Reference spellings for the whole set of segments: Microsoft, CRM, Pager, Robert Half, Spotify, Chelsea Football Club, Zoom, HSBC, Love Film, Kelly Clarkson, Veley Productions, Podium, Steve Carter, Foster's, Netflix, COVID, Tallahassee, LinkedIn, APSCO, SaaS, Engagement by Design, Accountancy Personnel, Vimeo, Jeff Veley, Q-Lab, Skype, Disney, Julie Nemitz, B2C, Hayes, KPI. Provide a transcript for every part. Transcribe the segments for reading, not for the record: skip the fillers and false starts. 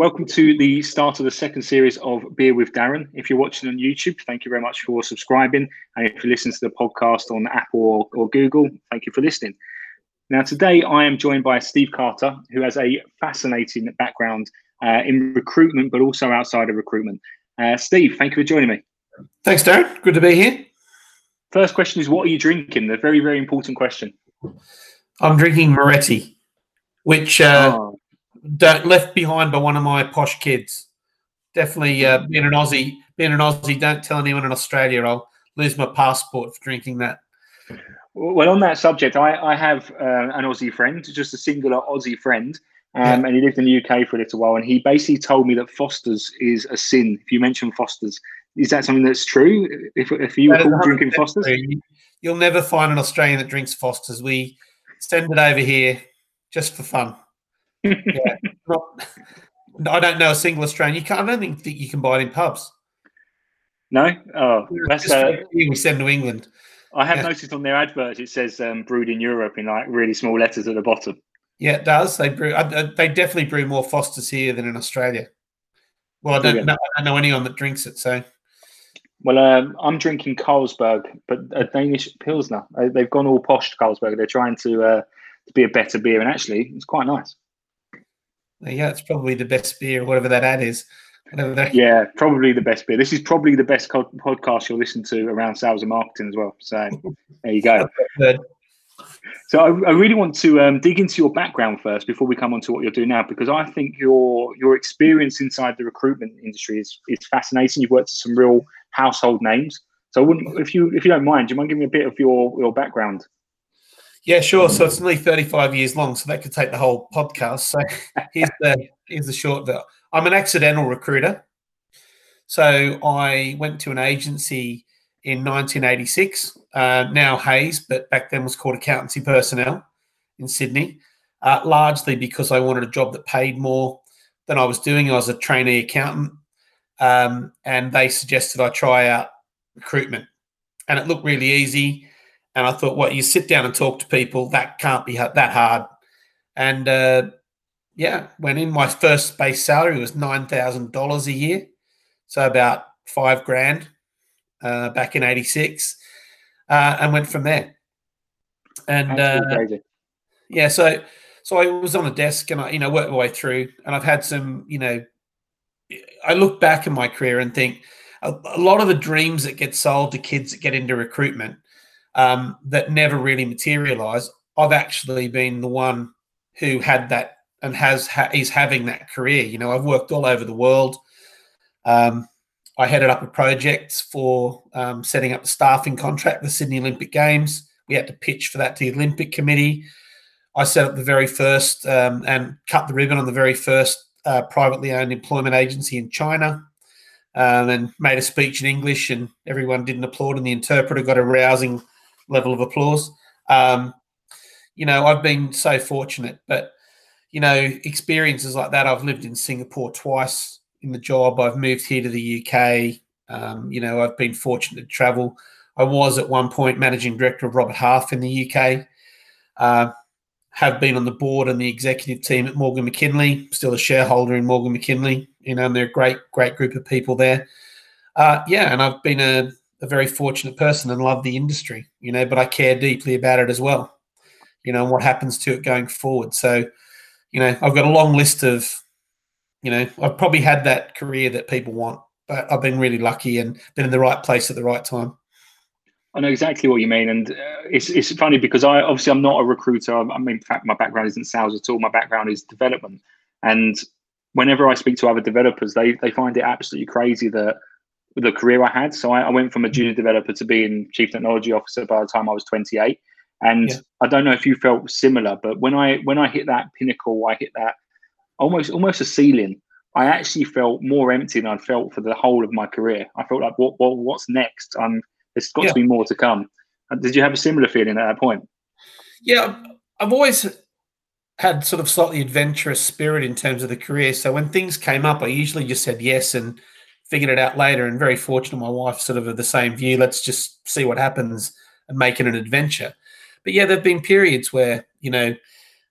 Welcome to the start of the second series of Beer with Darren. If you're watching on YouTube, thank you very much for subscribing. And if you listen to the podcast on Apple or Google, thank you for listening. Now, today I am joined by Steve Carter, who has a fascinating background in recruitment, but also outside of recruitment. Steve, thank you for joining me. Thanks, Darren. Good to be here. First question is, what are you drinking? The very, very important question. I'm drinking Moretti, which... left behind by one of my posh kids. Definitely, being an Aussie, don't tell anyone in Australia. I'll lose my passport for drinking that. Well, on that subject, I have an Aussie friend, just a singular Aussie friend, and he lived in the UK for a little while, and he basically told me that Foster's is a sin. If you mention Foster's, is that something that's true? If you were drinking Foster's? True. You'll never find an Australian that drinks Foster's. We send it over here just for fun. Yeah, I don't know a single Australian. I don't think you can buy it in pubs. No? Oh, that's we send to England. I have noticed on their advert it says brewed in Europe in like really small letters at the bottom. Yeah, it does. They definitely brew more Foster's here than in Australia. Well, I don't know anyone that drinks it. So, well, I'm drinking Carlsberg, but a Danish Pilsner. They've gone all posh to Carlsberg. They're trying to be a better beer, and actually it's quite nice. Yeah, it's probably the best beer, whatever that ad is. Yeah, probably the best beer. This is probably the best podcast you'll listen to around sales and marketing as well. So there you go. So I really want to dig into your background first before we come on to what you're doing now, because I think your experience inside the recruitment industry is fascinating. You've worked with some real household names. So I wouldn't, if you don't mind, do you mind giving me a bit of your background? Yeah, sure. So it's nearly 35 years long, so that could take the whole podcast. So here's the short bit. I'm an accidental recruiter. So I went to an agency in 1986, now Hayes, but back then was called Accountancy Personnel in Sydney, largely because I wanted a job that paid more than I was doing. I was a trainee accountant, and they suggested I try out recruitment. And it looked really easy. And I thought, well, you sit down and talk to people. That can't be that hard. And, went in. My first base salary was $9,000 a year, so about $5,000 back in 86, and went from there. And, so I was on a desk and I, worked my way through. And I've had some, I look back in my career and think a lot of the dreams that get sold to kids that get into recruitment that never really materialised. I've actually been the one who had that and is having that career. I've worked all over the world. I headed up a project for setting up the staffing contract for the Sydney Olympic Games. We had to pitch for that to the Olympic Committee. I set up the very first and cut the ribbon on the very first privately owned employment agency in China. And made a speech in English, and everyone didn't applaud, and the interpreter got a rousing level of applause. I've been so fortunate, but experiences like that. I've lived in Singapore twice in the job. I've moved here to the UK. I've been fortunate to travel. I was at one point managing director of Robert Half in the UK. Have been on the board and the executive team at Morgan McKinley. Still a shareholder in Morgan McKinley. And they're a great, great group of people there. And I've been a very fortunate person and love the industry, but I care deeply about it as well, and what happens to it going forward. So, I've got a long list of, I've probably had that career that people want, but I've been really lucky and been in the right place at the right time. I know exactly what you mean. And it's funny because I'm not a recruiter. In fact, my background isn't sales at all. My background is development. And whenever I speak to other developers, they find it absolutely crazy that the career I had. So I went from a junior developer to being chief technology officer by the time I was 28. And I don't know if you felt similar, but when I hit that pinnacle, I hit that almost a ceiling. I actually felt more empty than I felt for the whole of my career. I felt like, what's next? There's got to be more to come. Did you have a similar feeling at that point? Yeah, I've always had sort of slightly adventurous spirit in terms of the career. So when things came up, I usually just said yes and figured it out later. And very fortunate, my wife sort of had the same view. Let's just see what happens and make it an adventure. But yeah, there've been periods where, when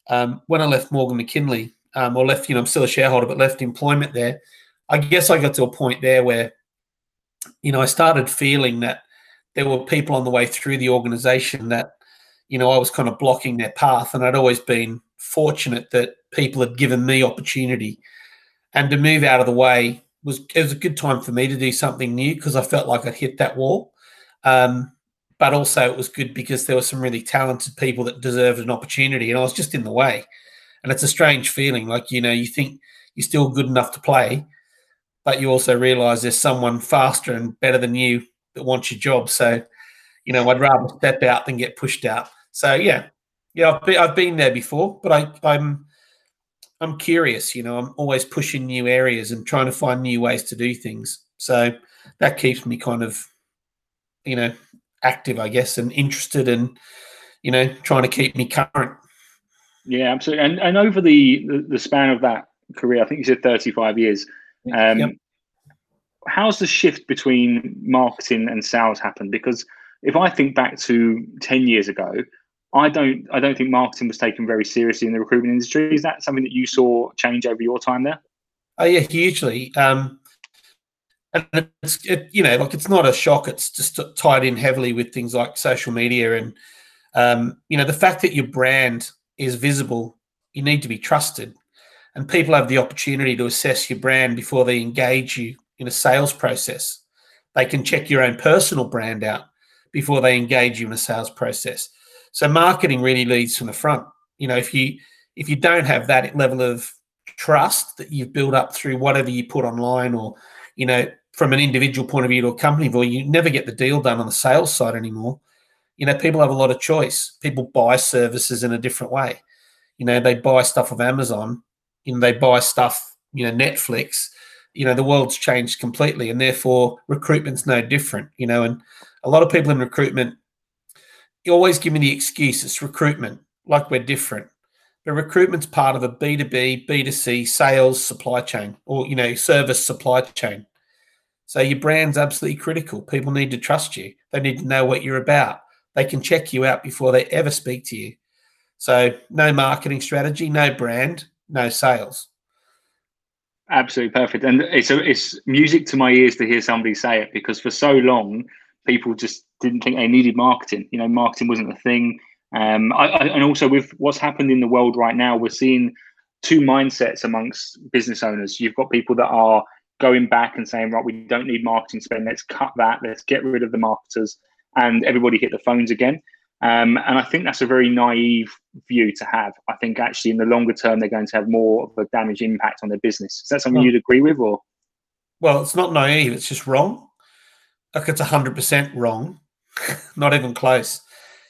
I left Morgan McKinley, or left, I'm still a shareholder, but left employment there, I guess I got to a point there where, I started feeling that there were people on the way through the organization that, I was kind of blocking their path. And I'd always been fortunate that people had given me opportunity, and to move out of the way was a good time for me to do something new, because I felt like I'd hit that wall. But also it was good because there were some really talented people that deserved an opportunity, and I was just in the way. And it's a strange feeling. Like, you think you're still good enough to play, but you also realize there's someone faster and better than you that wants your job. So, I'd rather step out than get pushed out. So yeah, I've been there before, but I'm curious, I'm always pushing new areas and trying to find new ways to do things. So that keeps me kind of, active, I guess, and interested, and, trying to keep me current. Yeah, absolutely. And over the span of that career, I think you said 35 years, yep. How's the shift between marketing and sales happened? Because if I think back to 10 years ago, I don't think marketing was taken very seriously in the recruitment industry. Is that something that you saw change over your time there? Oh yeah, hugely. And it's not a shock. It's just tied in heavily with things like social media, and the fact that your brand is visible, you need to be trusted, and people have the opportunity to assess your brand before they engage you in a sales process. They can check your own personal brand out before they engage you in a sales process. So marketing really leads from the front. If you don't have that level of trust that you've built up through whatever you put online, or, from an individual point of view to a company, or you never get the deal done on the sales side anymore. People have a lot of choice. People buy services in a different way. They buy stuff off Amazon, they buy stuff, Netflix, the world's changed completely, and therefore recruitment's no different, and a lot of people in recruitment, you always give me the excuse, it's recruitment, like we're different. But recruitment's part of a B2B, B2C sales supply chain, or, service supply chain. So your brand's absolutely critical. People need to trust you. They need to know what you're about. They can check you out before they ever speak to you. So no marketing strategy, no brand, no sales. Absolutely perfect. And it's music to my ears to hear somebody say it, because for so long, people just didn't think they needed marketing. Marketing wasn't a thing. And also with what's happened in the world right now, we're seeing two mindsets amongst business owners. You've got people that are going back and saying, right, we don't need marketing spend. Let's cut that. Let's get rid of the marketers. And everybody hit the phones again. And I think that's a very naive view to have. I think actually in the longer term, they're going to have more of a damage impact on their business. Is that something you'd agree with? Or? Well, it's not naive. It's just wrong. Like, it's 100% wrong. Not even close.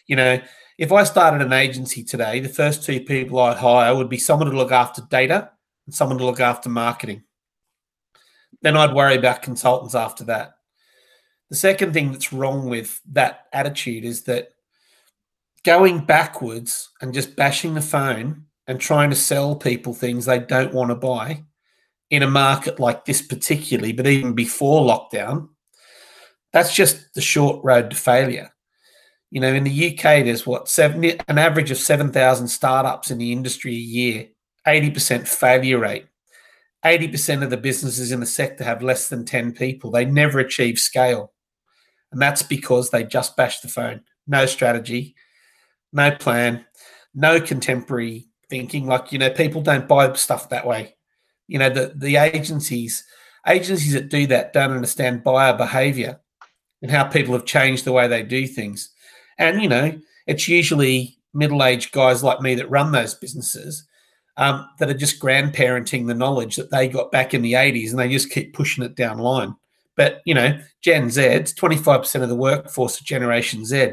If I started an agency today, the first two people I'd hire would be someone to look after data and someone to look after marketing. Then I'd worry about consultants after that. The second thing that's wrong with that attitude is that going backwards and just bashing the phone and trying to sell people things they don't want to buy in a market like this particularly, but even before lockdown, that's just the short road to failure. In the UK, there's an average of 7,000 startups in the industry a year, 80% failure rate. 80% of the businesses in the sector have less than 10 people. They never achieve scale. And that's because they just bash the phone. No strategy, no plan, no contemporary thinking. Like, people don't buy stuff that way. The agencies that do that don't understand buyer behavior and how people have changed the way they do things. And, it's usually middle-aged guys like me that run those businesses that are just grandparenting the knowledge that they got back in the 80s, and they just keep pushing it down line. But, Gen Z, 25% of the workforce of Generation Z.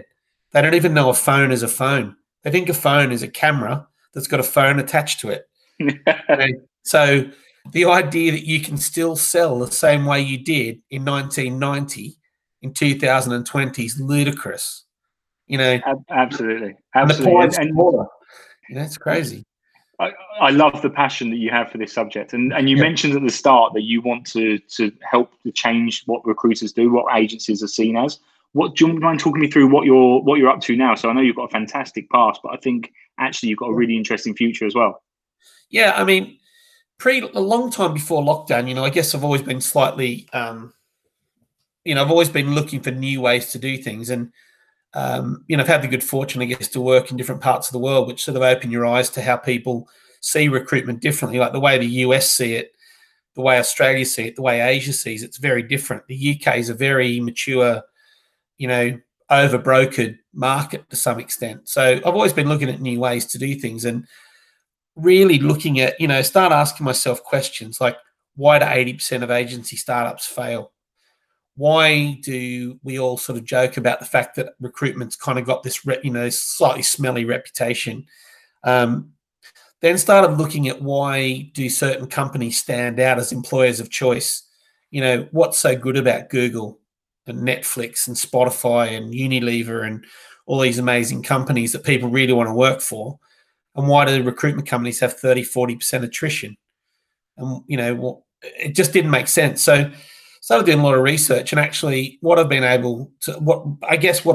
They don't even know a phone is a phone. They think a phone is a camera that's got a phone attached to it. So the idea that you can still sell the same way you did in 1990 in 2020 is ludicrous. Absolutely. And it's crazy. I love the passion that you have for this subject, and you mentioned at the start that you want to help to change what recruiters do, what agencies are seen as. Do you mind talking me through what you're up to now? So I know you've got a fantastic past, but I think actually you've got a really interesting future as well. Yeah, I mean, a long time before lockdown, you know, I guess I've always been slightly, you know, I've always been looking for new ways to do things. And, you know, I've had the good fortune, I guess, to work in different parts of the world, which sort of open your eyes to how people see recruitment differently, like the way the US see it, the way Australia see it, the way Asia sees it, it's very different. The UK is a very mature, you know, over-brokered market to some extent. So I've always been looking at new ways to do things and really looking at, you know, start asking myself questions like, why do 80% of agency startups fail? Why do we all sort of joke about the fact that recruitment's kind of got this, you know, slightly smelly reputation? Then started looking at why do certain companies stand out as employers of choice? You know, what's so good about Google and Netflix and Spotify and Unilever and all these amazing companies that people really want to work for? And why do recruitment companies have 30-40% attrition? And, you know, well, it just didn't make sense. So started doing a lot of research, and actually what I've been able to, what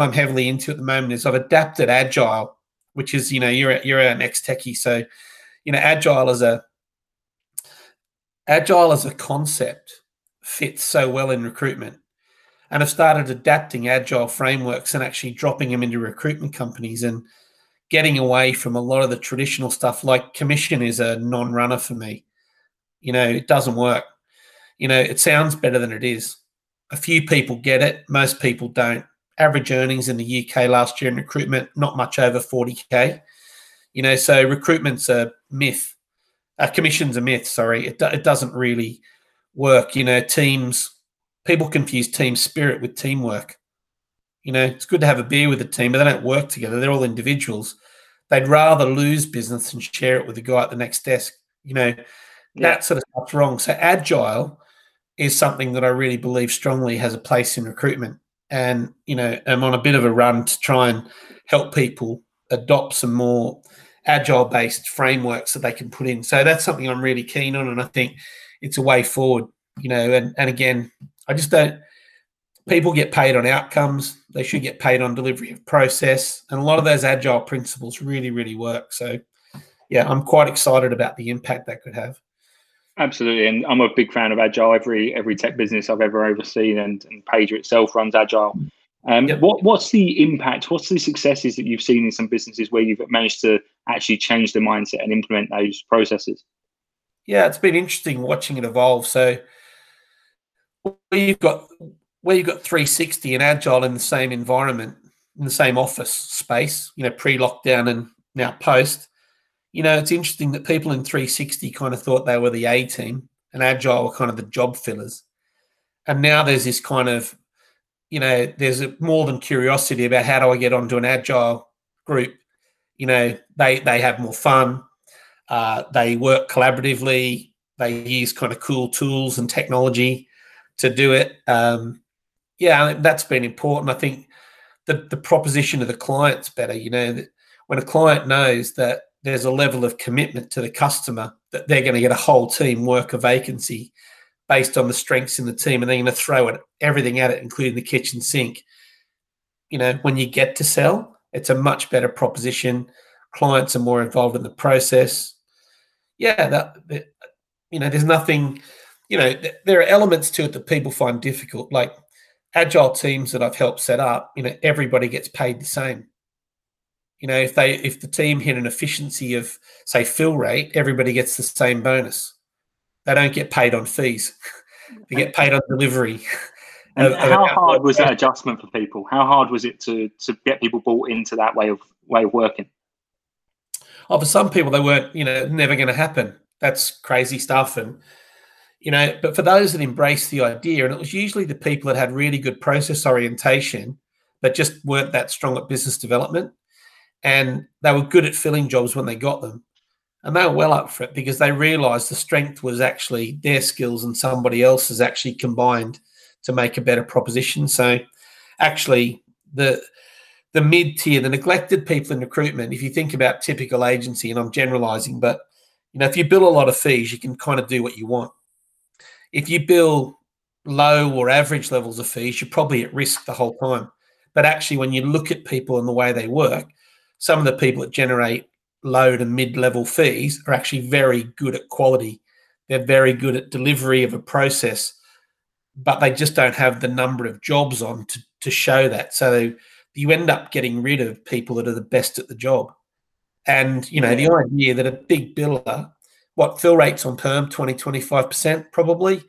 I'm heavily into at the moment is I've adapted Agile, which is, you know, you're an ex-techie. So, you know, Agile as a concept fits so well in recruitment. And I've started adapting Agile frameworks and actually dropping them into recruitment companies and getting away from a lot of the traditional stuff. Like commission is a non-runner for me. You know, it doesn't work. You know, it sounds better than it is. A few people get it. Most people don't. Average earnings in the UK last year in recruitment, not much over 40K. You know, so recruitment's a myth. Commission's a myth, sorry. It doesn't really work. You know, teams... people confuse team spirit with teamwork. You know, it's good to have a beer with a team, but they don't work together. They're all individuals. They'd rather lose business and share it with the guy at the next desk. You know, that sort of stuff's wrong. So Agile is something that I really believe strongly has a place in recruitment. And, you know, I'm on a bit of a run to try and help people adopt some more Agile-based frameworks that they can put in. So that's something I'm really keen on, and I think it's a way forward, you know, and again, I just don't – people get paid on outcomes. They should get paid on delivery of process. And a lot of those Agile principles really, really work. So, yeah, I'm quite excited about the impact that could have. Absolutely, and I'm a big fan of Agile. Every tech business I've ever overseen and Pager itself runs Agile. What's the impact? What's the successes that you've seen in some businesses where you've managed to actually change the mindset and implement those processes? Yeah, it's been interesting watching it evolve. So – Where you've got 360 and Agile in the same environment, in the same office space, you know, pre-lockdown and now post, you know, it's interesting that people in 360 kind of thought they were the A team and Agile were kind of the job fillers. And now there's this kind of, you know, there's more than curiosity about how do I get onto an Agile group? You know, they have more fun. They work collaboratively. They use kind of cool tools and technology to do it. Yeah, that's been important. I think the proposition of the client's better. You know, that when a client knows that there's a level of commitment to the customer, that they're going to get a whole team work a vacancy based on the strengths in the team, and they're going to throw everything at it, including the kitchen sink. You know, when you get to sell, it's a much better proposition. Clients are more involved in the process. Yeah, you know, there's nothing... You know, there are elements to it that people find difficult, like Agile teams that I've helped set up. You know, everybody gets paid the same. You know, if the team hit an efficiency of, say, fill rate, everybody gets the same bonus. They don't get paid on fees. They get paid on delivery. And how hard was that adjustment for people? How hard was it to get people bought into that way of working? Oh, for some people, they weren't. You know, never going to happen. That's crazy stuff. And you know, but for those that embraced the idea, and it was usually the people that had really good process orientation that just weren't that strong at business development, and they were good at filling jobs when they got them, and they were well up for it because they realised the strength was actually their skills and somebody else's actually combined to make a better proposition. So actually the mid-tier, the neglected people in recruitment, if you think about typical agency, and I'm generalising, but, you know, if you bill a lot of fees, you can kind of do what you want. If you bill low or average levels of fees, you're probably at risk the whole time. But actually, when you look at people and the way they work, some of the people that generate low to mid-level fees are actually very good at quality. They're very good at delivery of a process, but they just don't have the number of jobs on to show that. So you end up getting rid of people that are the best at the job. And, you know, the idea that a big biller, what, fill rates on perm, 20, 25% probably.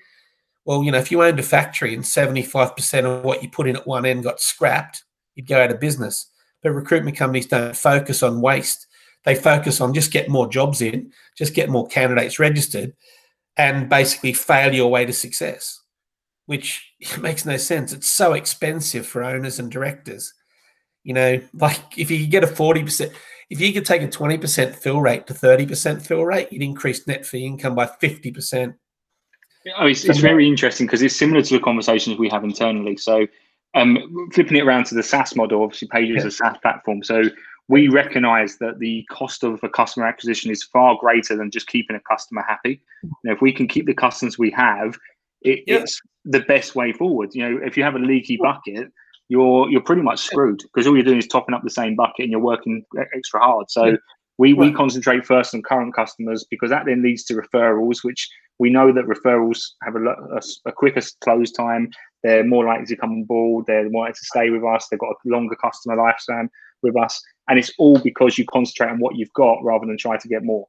Well, you know, if you owned a factory and 75% of what you put in at one end got scrapped, you'd go out of business. But recruitment companies don't focus on waste. They focus on just get more jobs in, just get more candidates registered, and basically fail your way to success, which makes no sense. It's so expensive for owners and directors. You know, like if you get a 40%, if you could take a 20% fill rate to 30% fill rate, you'd increase net fee income by 50%. Oh, it's very interesting because it's similar to the conversations we have internally. So flipping it around to the SaaS model, obviously Pager is a SaaS platform. So we recognize that the cost of a customer acquisition is far greater than just keeping a customer happy. You know, if we can keep the customers we have, it's the best way forward. You know, if you have a leaky bucket, you're pretty much screwed because all you're doing is topping up the same bucket and you're working extra hard. So we concentrate first on current customers because that then leads to referrals, which we know that referrals have a quicker close time. They're more likely to come on board. They're more likely to stay with us. They've got a longer customer lifespan with us. And it's all because you concentrate on what you've got rather than try to get more.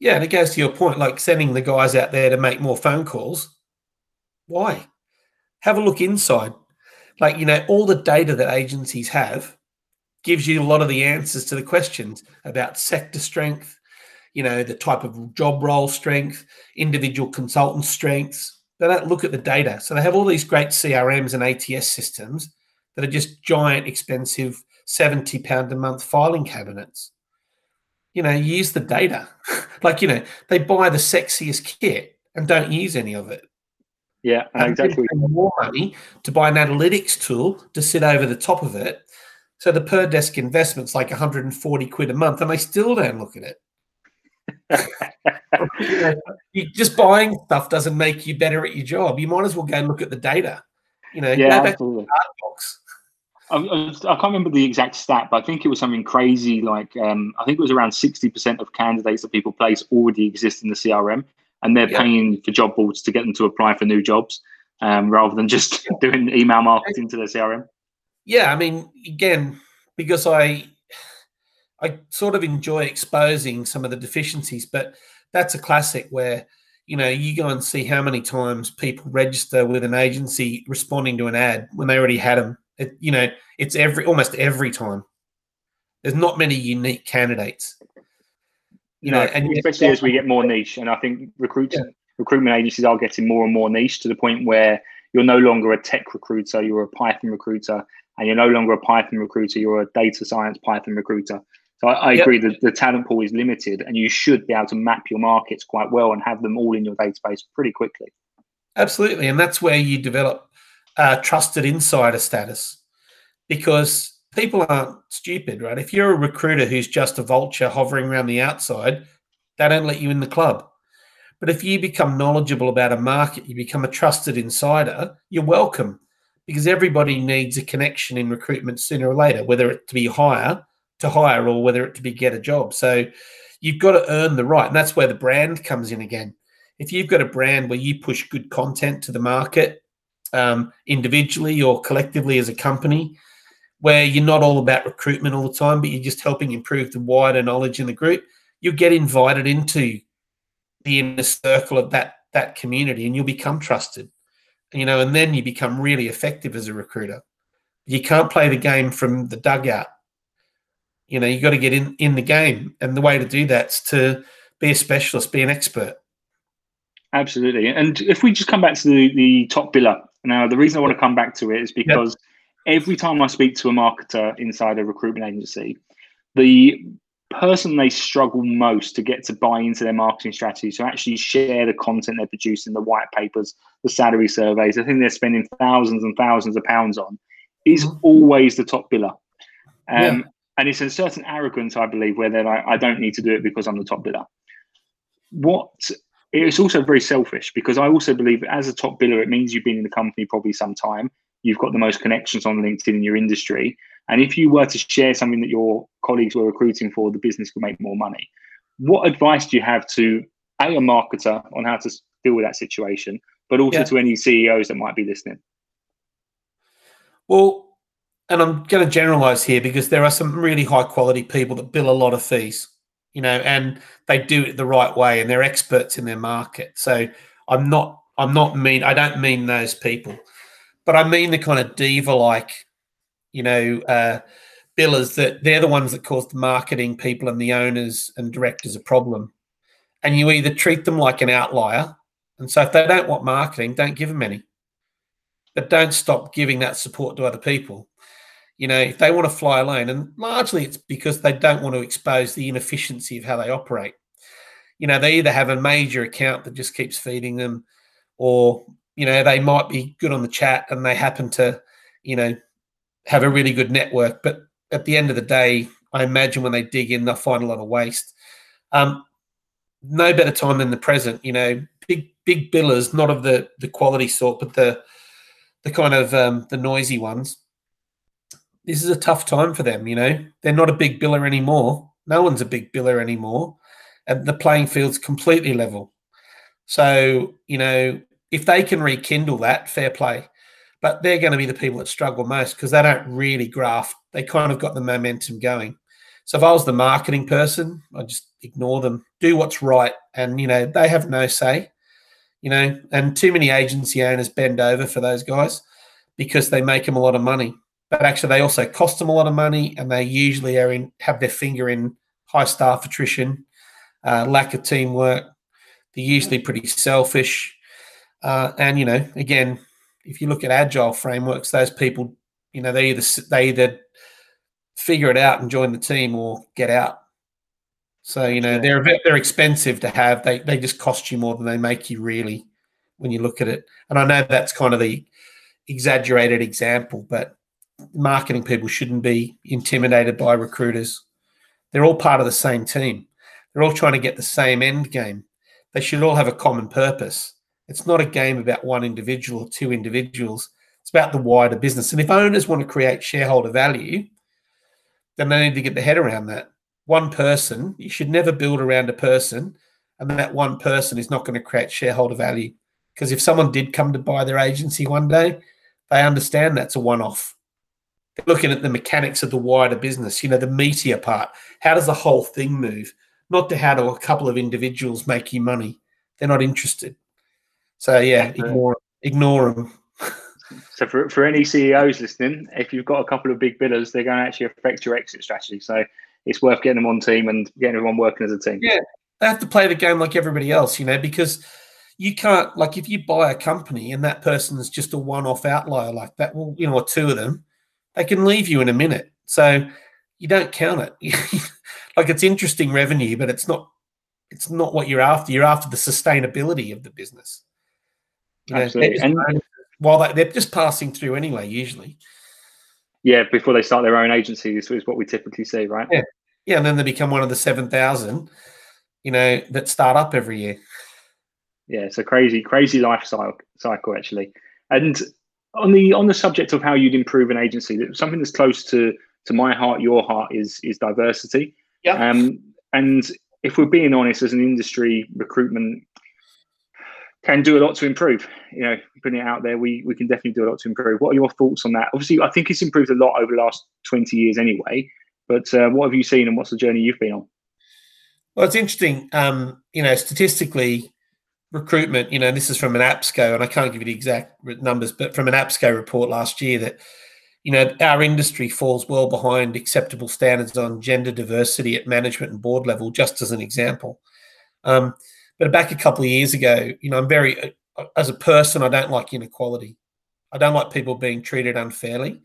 Yeah, and it goes to your point, like sending the guys out there to make more phone calls. Why? Have a look inside. Like, you know, all the data that agencies have gives you a lot of the answers to the questions about sector strength, you know, the type of job role strength, individual consultant strengths. They don't look at the data. So they have all these great CRMs and ATS systems that are just giant, expensive, £70 a month filing cabinets. You know, use the data. Like, you know, they buy the sexiest kit and don't use any of it. Yeah, exactly. They pay more money to buy an analytics tool to sit over the top of it. So the per desk investment's like 140 quid a month, and they still don't look at it. You just buying stuff doesn't make you better at your job. You might as well go and look at the data. You know, go back to the art box. I can't remember the exact stat, but I think it was something crazy. Like I think it was around 60% of candidates that people place already exist in the CRM, and they're paying for job boards to get them to apply for new jobs rather than just doing email marketing to their CRM. Yeah, I mean, again, because I sort of enjoy exposing some of the deficiencies, but that's a classic where, you know, you go and see how many times people register with an agency responding to an ad when they already had them. You know, it's almost every time. There's not many unique candidates. You know, and especially as we get more niche, and I think recruitment agencies are getting more and more niche to the point where you're no longer a tech recruiter, you're a Python recruiter, and you're no longer a Python recruiter, you're a data science Python recruiter. So I agree that the talent pool is limited, and you should be able to map your markets quite well and have them all in your database pretty quickly. Absolutely, and that's where you develop trusted insider status, because people aren't stupid, right? If you're a recruiter who's just a vulture hovering around the outside, they don't let you in the club. But if you become knowledgeable about a market, you become a trusted insider, you're welcome, because everybody needs a connection in recruitment sooner or later, whether it be to hire or whether it to be get a job. So you've got to earn the right, and that's where the brand comes in again. If you've got a brand where you push good content to the market individually or collectively as a company, where you're not all about recruitment all the time, but you're just helping improve the wider knowledge in the group, you'll get invited into the inner circle of that community and you'll become trusted, you know, and then you become really effective as a recruiter. You can't play the game from the dugout. You know, you've got to get in the game, and the way to do that's to be a specialist, be an expert. Absolutely. And if we just come back to the top biller. Now, the reason I want to come back to it is because every time I speak to a marketer inside a recruitment agency, the person they struggle most to get to buy into their marketing strategy, to actually share the content they're producing, the white papers, the salary surveys, the thing they're spending thousands and thousands of pounds on, is always the top biller. And it's a certain arrogance, I believe, where they're like, I don't need to do it because I'm the top biller. It's also very selfish, because I also believe as a top biller, it means you've been in the company probably some time. You've got the most connections on LinkedIn in your industry. And if you were to share something that your colleagues were recruiting for, the business could make more money. What advice do you have to A marketer on how to deal with that situation, but also to any CEOs that might be listening? Well, and I'm going to generalize here because there are some really high quality people that bill a lot of fees, you know, and they do it the right way and they're experts in their market. So I'm not mean, I don't mean those people, but I mean the kind of diva-like, you know, billers that they're the ones that cause the marketing people and the owners and directors a problem. And you either treat them like an outlier. And so if they don't want marketing, don't give them any. But don't stop giving that support to other people. You know, if they want to fly alone, and largely it's because they don't want to expose the inefficiency of how they operate. You know, they either have a major account that just keeps feeding them, or, you know, they might be good on the chat and they happen to, you know, have a really good network. But at the end of the day, I imagine when they dig in, they'll find a lot of waste. No better time than the present, you know, big billers, not of the quality sort, but the kind of the noisy ones. This is a tough time for them, you know. They're not a big biller anymore. No one's a big biller anymore. And the playing field's completely level. So, you know, if they can rekindle that, fair play. But they're going to be the people that struggle most because they don't really graft. They kind of got the momentum going. So if I was the marketing person, I'd just ignore them, do what's right. And, you know, they have no say, you know, and too many agency owners bend over for those guys because they make them a lot of money. But actually they also cost them a lot of money, and they usually are have their finger in high staff attrition, lack of teamwork. They're usually pretty selfish. And, you know, again, if you look at Agile frameworks, those people, you know, they either figure it out and join the team or get out. So, you know, they're expensive to have. They just cost you more than they make you really when you look at it. And I know that's kind of the exaggerated example, but marketing people shouldn't be intimidated by recruiters. They're all part of the same team. They're all trying to get the same end game. They should all have a common purpose. It's not a game about one individual or two individuals. It's about the wider business. And if owners want to create shareholder value, then they need to get their head around that. One person, you should never build around a person, and that one person is not going to create shareholder value. Because if someone did come to buy their agency one day, they understand that's a one-off. They're looking at the mechanics of the wider business, you know, the meteor part. How does the whole thing move? Not to how do a couple of individuals make you money. They're not interested. So, yeah, ignore them. So for any CEOs listening, if you've got a couple of big billers, they're going to actually affect your exit strategy. So it's worth getting them on team and getting everyone working as a team. Yeah, they have to play the game like everybody else, you know, because you can't, like if you buy a company and that person's just a one-off outlier like that, well, you know, or two of them, they can leave you in a minute. So you don't count it. Like it's interesting revenue, but it's not what you're after. You're after the sustainability of the business. You know, absolutely. They're just passing through anyway, usually. Yeah, before they start their own agency, this is what we typically see, right? Yeah, yeah, and then they become one of the 7,000, you know, that start up every year. Yeah, it's a crazy life cycle, actually. And on the subject of how you'd improve an agency, something that's close to my heart, your heart, is diversity. Yeah. And if we're being honest, as an industry, recruitment can do a lot to improve. You know, putting it out there, we can definitely do a lot to improve. What are your thoughts on that? Obviously, I think it's improved a lot over the last 20 years anyway, but what have you seen and what's the journey you've been on? Well, it's interesting. You know, statistically, recruitment, you know, this is from an APSCO, and I can't give you the exact numbers, but from an APSCO report last year that, you know, our industry falls well behind acceptable standards on gender diversity at management and board level, just as an example. But back a couple of years ago, you know, as a person, I don't like inequality. I don't like people being treated unfairly,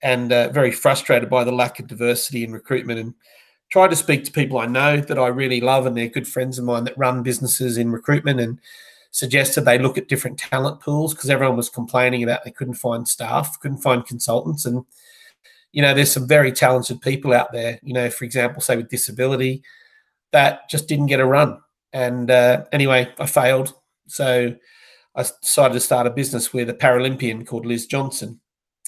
and very frustrated by the lack of diversity in recruitment, and try to speak to people I know that I really love, and they're good friends of mine that run businesses in recruitment, and suggested they look at different talent pools because everyone was complaining about they couldn't find staff, couldn't find consultants. And, you know, there's some very talented people out there, you know, for example, say with disability, that just didn't get a run. And anyway, I failed. So I decided to start a business with a Paralympian called Liz Johnson,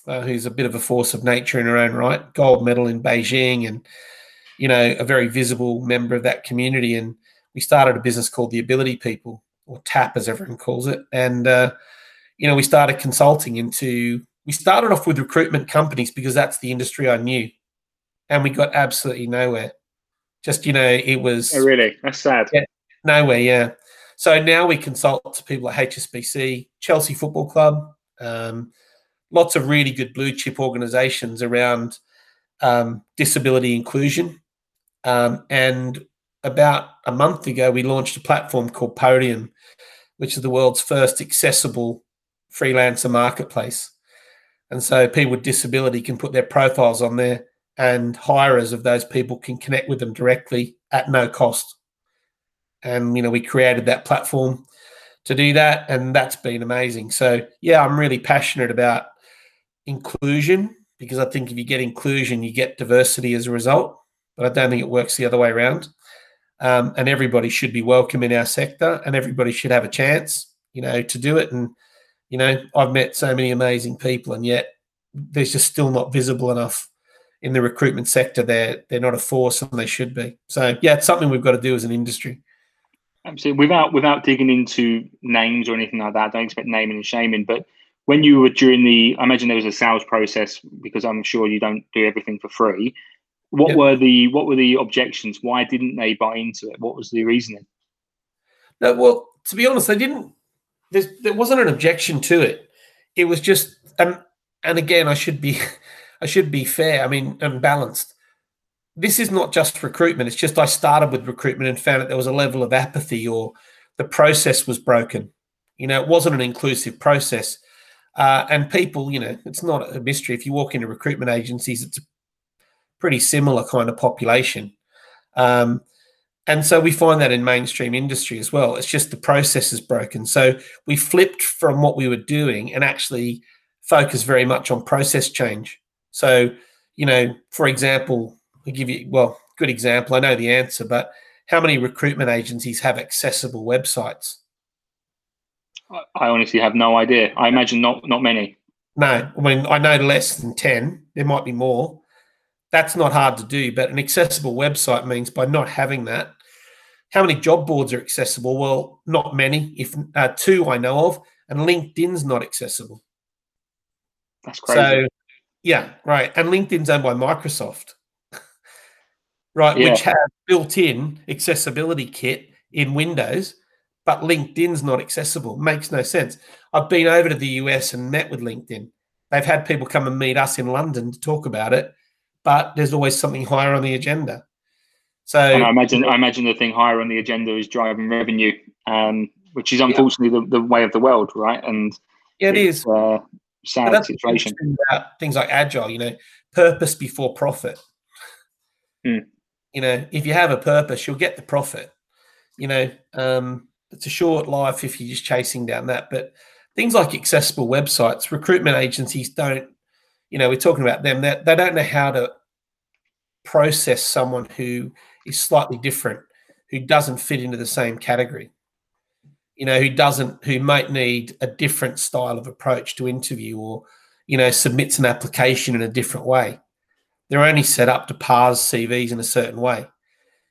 who's a bit of a force of nature in her own right, gold medal in Beijing, and, you know, a very visible member of that community. And we started a business called The Ability People, or TAP as everyone calls it. And, you know, we started consulting into, we started off with recruitment companies because that's the industry I knew. And we got absolutely nowhere. Just, you know, it was... Oh, really? That's sad. Yeah, nowhere, yeah. So now we consult to people at HSBC, Chelsea Football Club, lots of really good blue chip organisations around disability inclusion. And about a month ago, we launched a platform called Podium, which is the world's first accessible freelancer marketplace. And so people with disability can put their profiles on there, and hirers of those people can connect with them directly at no cost. And, you know, we created that platform to do that, and that's been amazing. So, yeah, I'm really passionate about inclusion, because I think if you get inclusion, you get diversity as a result, but I don't think it works the other way around. And everybody should be welcome in our sector, and everybody should have a chance, you know, to do it. And, you know, I've met so many amazing people, and yet they're just still not visible enough in the recruitment sector. They're not a force, and they should be. So, yeah, it's something we've got to do as an industry. Absolutely. Without digging into names or anything like that, I don't expect naming and shaming, but when you were during the, I imagine there was a sales process, because I'm sure you don't do everything for free. What were the objections? Why didn't they buy into it? What was the reasoning? No, well, to be honest, there wasn't an objection to it. It was just, and again, I should be fair, I mean, and balanced. This is not just recruitment. It's just I started with recruitment and found that there was a level of apathy, or the process was broken. You know, it wasn't an inclusive process. And people, you know, it's not a mystery. If you walk into recruitment agencies, it's a pretty similar kind of population. And so we find that in mainstream industry as well. It's just the process is broken. So we flipped from what we were doing and actually focused very much on process change. So, you know, for example, good example. I know the answer, but how many recruitment agencies have accessible websites? I honestly have no idea. I imagine not many. No, I mean, I know less than 10. There might be more. That's not hard to do, but an accessible website means by not having that. How many job boards are accessible? Well, not many, if two I know of, and LinkedIn's not accessible. That's crazy. So, yeah, right. And LinkedIn's owned by Microsoft. Right, yeah. Which have built-in accessibility kit in Windows, but LinkedIn's not accessible. Makes no sense. I've been over to the US and met with LinkedIn. They've had people come and meet us in London to talk about it, but there's always something higher on the agenda. So I imagine the thing higher on the agenda is driving revenue, which is unfortunately the way of the world, right? And yeah, it is sad situation. About things like Agile, you know, purpose before profit. Mm. You know, if you have a purpose, you'll get the profit. You know, it's a short life if you're just chasing down that. But things like accessible websites, recruitment agencies don't, you know, we're talking about them, that they don't know how to process someone who is slightly different, who doesn't fit into the same category, you know, who might need a different style of approach to interview, or, you know, submits an application in a different way. They're only set up to parse CVs in a certain way.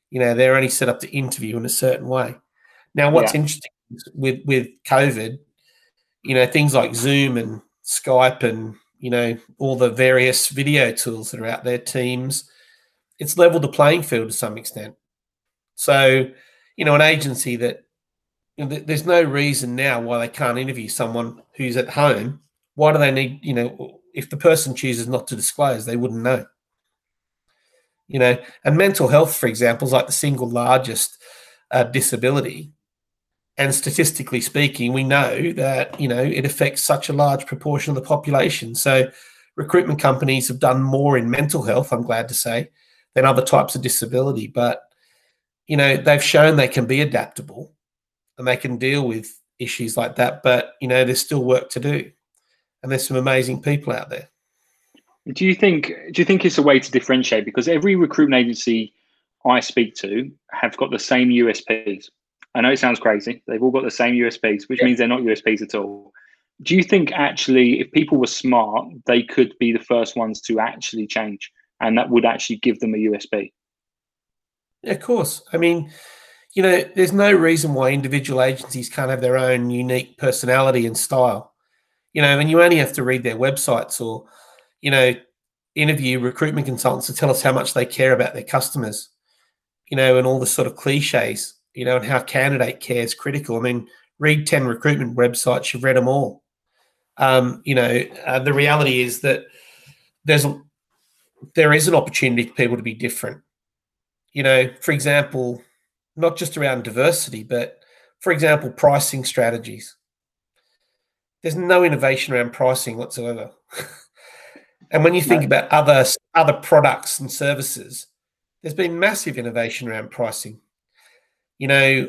You know, they're only set up to interview in a certain way. Now, what's interesting is with COVID, you know, things like Zoom and Skype and, you know, all the various video tools that are out there, Teams, it's leveled the playing field to some extent. So, you know, an agency that, you know, there's no reason now why they can't interview someone who's at home. Why do they need, you know, if the person chooses not to disclose, they wouldn't know. You know, and mental health, for example, is like the single largest disability. And statistically speaking, we know that, you know, it affects such a large proportion of the population. So recruitment companies have done more in mental health, I'm glad to say, than other types of disability. But, you know, they've shown they can be adaptable and they can deal with issues like that. But, you know, there's still work to do. And there's some amazing people out there. Do you think it's a way to differentiate? Because every recruitment agency I speak to have got the same USPs. I know it sounds crazy. They've all got the same USPs, which means they're not USPs at all. Do you think actually if people were smart, they could be the first ones to actually change, and that would actually give them a USP? Yeah, of course. I mean, you know, there's no reason why individual agencies can't have their own unique personality and style. You know, and you only have to read their websites or, you know, interview recruitment consultants to tell us how much they care about their customers, you know, and all the sort of cliches, you know, and how candidate care is critical. I mean, read 10 recruitment websites, you've read them all. You know, the reality is that there is an opportunity for people to be different. You know, for example, not just around diversity, but, for example, pricing strategies. There's no innovation around pricing whatsoever. And when you think about other products and services, there's been massive innovation around pricing. You know,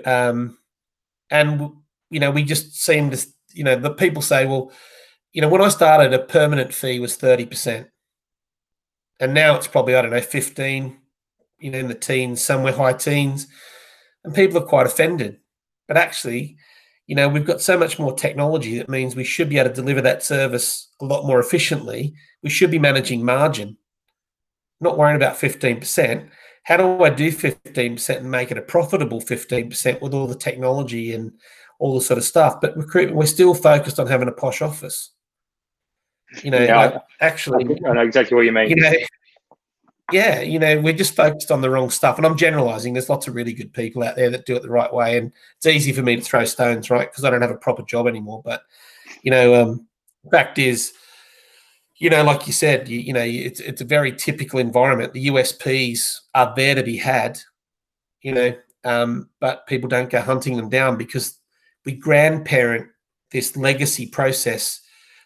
and, you know, we just seem to, you know, the people say, well, you know, when I started, a permanent fee was 30%. And now it's probably, I don't know, 15%, you know, in the teens, somewhere high teens. And people are quite offended. But actually, you know, we've got so much more technology that means we should be able to deliver that service a lot more efficiently. We should be managing margin, not worrying about 15%. How do I do 15% and make it a profitable 15% with all the technology and all the sort of stuff? But recruitment, we're still focused on having a posh office. You know, yeah, like actually, I know exactly what you mean. You know, yeah, you know, we're just focused on the wrong stuff. And I'm generalizing. There's lots of really good people out there that do it the right way. And it's easy for me to throw stones, right? Because I don't have a proper job anymore. But, you know, the fact is, you know, like you said, you know, it's a very typical environment. The USPs are there to be had, you know, but people don't go hunting them down because we grandparent this legacy process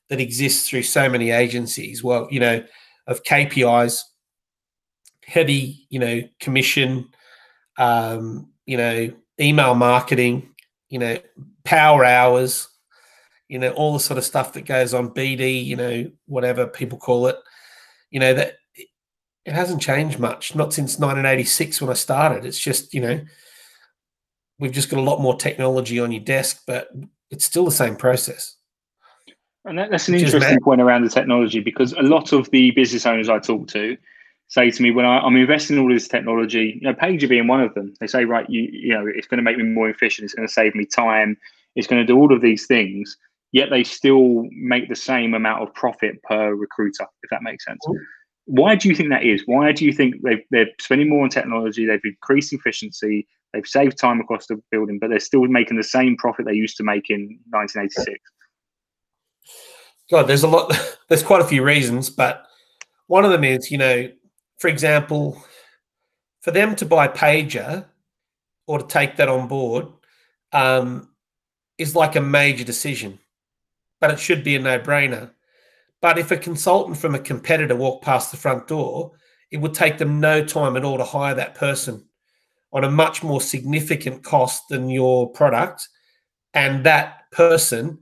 that exists through so many agencies. Well, you know, of KPIs, heavy, you know, commission, you know, email marketing, you know, power hours, you know, all the sort of stuff that goes on, BD, you know, whatever people call it, you know, that it hasn't changed much, not since 1986 when I started. It's just, you know, we've just got a lot more technology on your desk, but it's still the same process. And that's an interesting point around the technology, because a lot of the business owners I talk to say to me, when I'm investing in all this technology, you know, Pager being one of them, they say, right, you know, it's going to make me more efficient, it's going to save me time, it's going to do all of these things, yet they still make the same amount of profit per recruiter, if that makes sense. Ooh. Why do you think that is? Why do you think they're spending more on technology, they've increased efficiency, they've saved time across the building, but they're still making the same profit they used to make in 1986? God, there's quite a few reasons, but one of them is, you know, for example, for them to buy Pager or to take that on board is like a major decision, but it should be a no-brainer. But if a consultant from a competitor walked past the front door, it would take them no time at all to hire that person on a much more significant cost than your product, and that person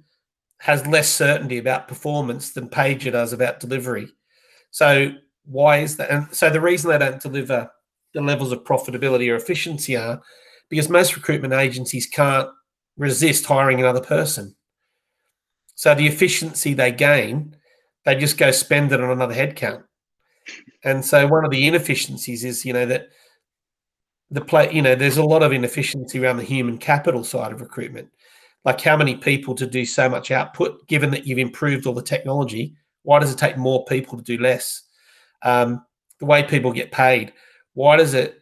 has less certainty about performance than Pager does about delivery. So why is that? And so the reason they don't deliver the levels of profitability or efficiency are because most recruitment agencies can't resist hiring another person. So the efficiency they gain, they just go spend it on another headcount. And so one of the inefficiencies is, you know, that you know, there's a lot of inefficiency around the human capital side of recruitment. Like, how many people to do so much output, given that you've improved all the technology? Why does it take more people to do less? The way people get paid, why does it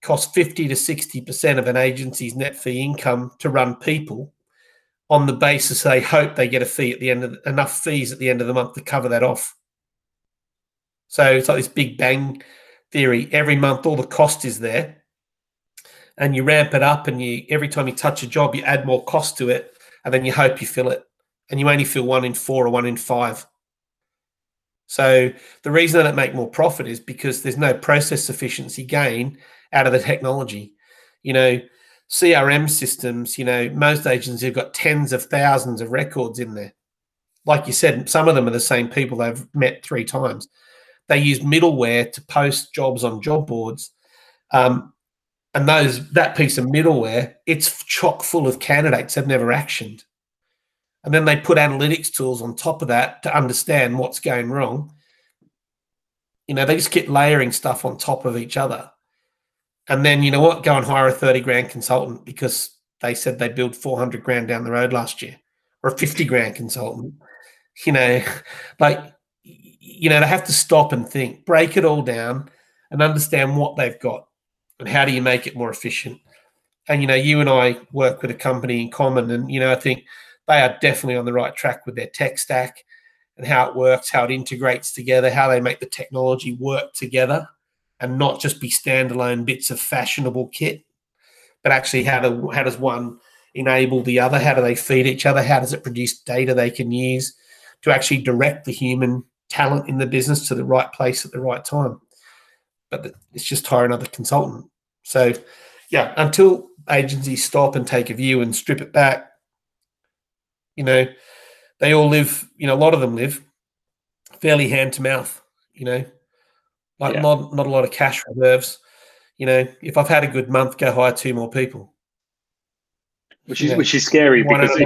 cost 50 to 60% of an agency's net fee income to run people on the basis they hope they get a fee at the end of enough fees at the end of the month to cover that off? So it's like this Big Bang theory. Every month, all the cost is there, and you ramp it up, and you every time you touch a job, you add more cost to it, and then you hope you fill it, and you only fill 1 in 4 or 1 in 5. So the reason they don't make more profit is because there's no process efficiency gain out of the technology. You know, CRM systems, you know, most agencies have got tens of thousands of records in there. Like you said, some of them are the same people they've met 3 times. They use middleware to post jobs on job boards. And that piece of middleware, it's chock full of candidates they've never actioned. And then they put analytics tools on top of that to understand what's going wrong. You know, they just keep layering stuff on top of each other. And then, you know what, go and hire a 30 grand consultant because they said they billed 400 grand down the road last year, or a 50 grand consultant, you know, like, you know, they have to stop and think, break it all down and understand what they've got and how do you make it more efficient. And, you know, you and I work with a company in common and, you know, I think they are definitely on the right track with their tech stack and how it works, how it integrates together, how they make the technology work together and not just be standalone bits of fashionable kit, but actually how does one enable the other? How do they feed each other? How does it produce data they can use to actually direct the human talent in the business to the right place at the right time? But it's just hire another consultant. So, yeah, until agencies stop and take a view and strip it back, you know, they all live, you know, a lot of them live fairly hand to mouth, you know, like not a lot of cash reserves. You know, if I've had a good month, go hire two more people. Which is scary because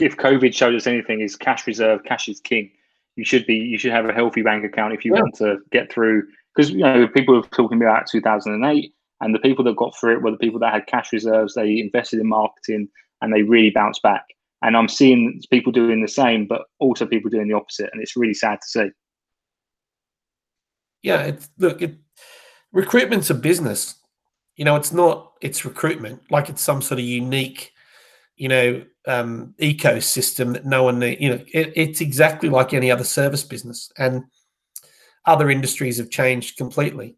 if COVID showed us anything, is cash reserve, cash is king. You should have a healthy bank account if you want to get through. Because, you know, people were talking about 2008 and the people that got through it were the people that had cash reserves. They invested in marketing and they really bounced back. And I'm seeing people doing the same, but also people doing the opposite. And it's really sad to see. Yeah, recruitment's a business. You know, it's recruitment. Like it's some sort of unique, you know, ecosystem that no one needs. You know, it's exactly like any other service business. And other industries have changed completely.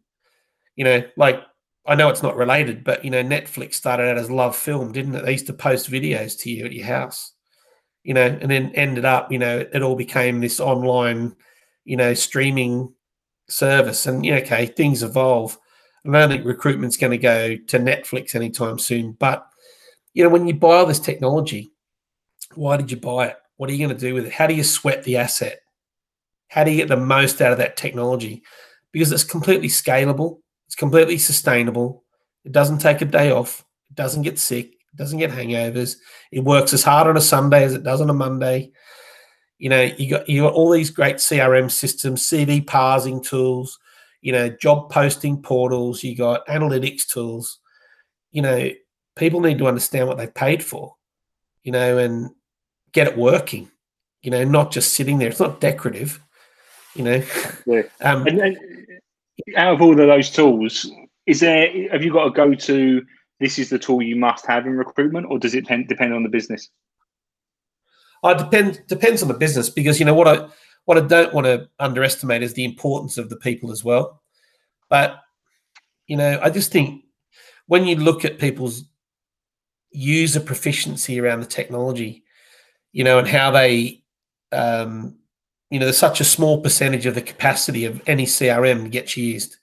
You know, like I know it's not related, but, you know, Netflix started out as Love Film, didn't it? They used to post videos to you at your house, you know, and then ended up, you know, it all became this online, you know, streaming service. And, you know, okay, things evolve. I don't think recruitment's going to go to Netflix anytime soon. But, you know, when you buy all this technology, why did you buy it? What are you going to do with it? How do you sweat the asset? How do you get the most out of that technology? Because it's completely scalable. It's completely sustainable. It doesn't take a day off. It doesn't get sick. It doesn't get hangovers. It works as hard on a Sunday as it does on a Monday. You know, you got all these great CRM systems, CV parsing tools, you know, job posting portals, you got analytics tools. You know, people need to understand what they paid for, you know, and get it working, you know, not just sitting there. It's not decorative, you know. Yeah. Out of all of those tools, have you got a go-to, this is the tool you must have in recruitment, or does it depend on the business? It depends on the business because, you know, what I don't want to underestimate is the importance of the people as well. But, you know, I just think when you look at people's user proficiency around the technology, you know, and how they, you know, there's such a small percentage of the capacity of any CRM gets used.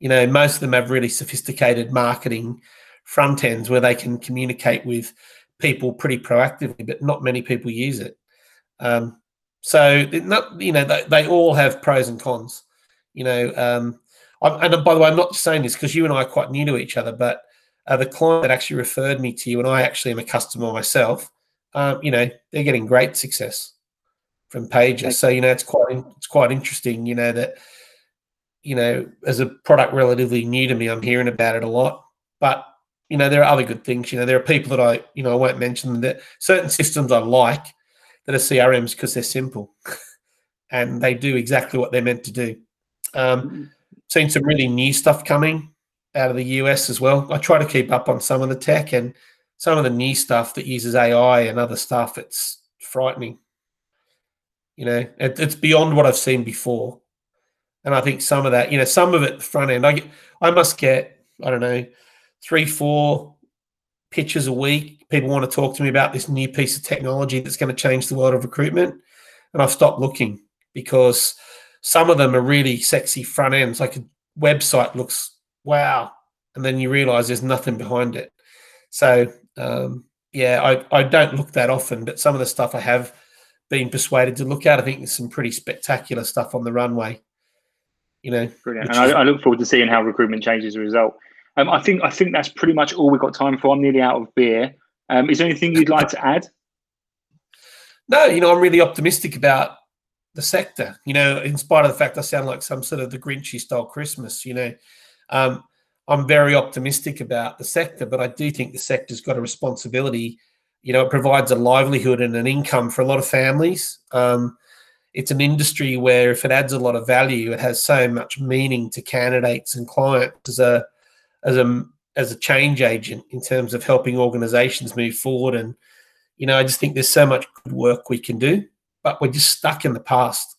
You know, most of them have really sophisticated marketing front ends where they can communicate with people pretty proactively, but not many people use it. So, you know, they all have pros and cons, you know. And by the way, I'm not saying this because you and I are quite new to each other, but the client that actually referred me to you, and I actually am a customer myself, you know, they're getting great success from Pager. So, you know, it's quite interesting, you know, that, you know, as a product relatively new to me, I'm hearing about it a lot. But, you know, there are other good things. You know, there are people that I, you know, I won't mention that certain systems I like that are CRMs because they're simple and they do exactly what they're meant to do. Seen some really new stuff coming out of the US as well. I try to keep up on some of the tech and some of the new stuff that uses AI and other stuff. It's frightening. You know, it's beyond what I've seen before. And I think some of that, you know, some of it front end, I must get, I don't know, 3-4 pitches a week. People want to talk to me about this new piece of technology that's going to change the world of recruitment. And I've stopped looking because some of them are really sexy front ends. Like a website looks, wow. And then you realize there's nothing behind it. So, yeah, I don't look that often, but some of the stuff I have been persuaded to look at, I think there's some pretty spectacular stuff on the runway, you know. Brilliant. And I look forward to seeing how recruitment changes as a result. I think that's pretty much all we've got time for. I'm nearly out of beer. Is there anything you'd like to add? No, you know, I'm really optimistic about the sector, you know, in spite of the fact I sound like some sort of the Grinchy style Christmas, you know. I'm very optimistic about the sector, but I do think the sector's got a responsibility. You know, it provides a livelihood and an income for a lot of families. It's an industry where if it adds a lot of value, it has so much meaning to candidates and clients as a change agent in terms of helping organisations move forward. And, you know, I just think there's so much good work we can do, but we're just stuck in the past.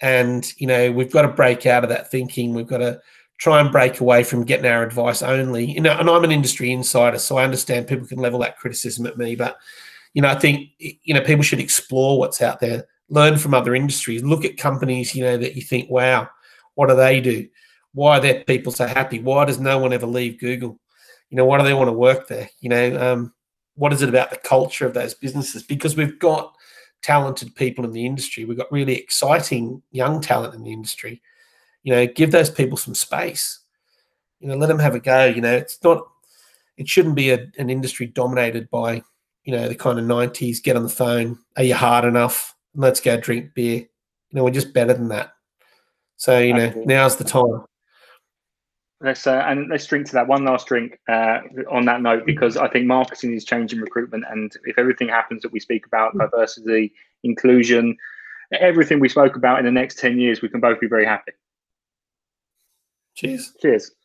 And, you know, we've got to break out of that thinking. We've got to try and break away from getting our advice only. You know, and I'm an industry insider, so I understand people can level that criticism at me. But, you know, I think, you know, people should explore what's out there, learn from other industries, look at companies, you know, that you think, wow, what do they do? Why are their people so happy? Why does no one ever leave Google? You know, why do they want to work there? You know, what is it about the culture of those businesses? Because we've got talented people in the industry. We've got really exciting young talent in the industry. You know, give those people some space. You know, let them have a go. You know, it's not, it shouldn't be an industry dominated by, you know, the kind of 90s, get on the phone, are you hard enough? Let's go drink beer. You know, we're just better than that. So, you know, absolutely. Now's the time. Let's drink to that. One last drink on that note, because I think marketing is changing recruitment, and if everything happens that we speak about, diversity, inclusion, everything we spoke about in the next 10 years, we can both be very happy. Cheers. Cheers.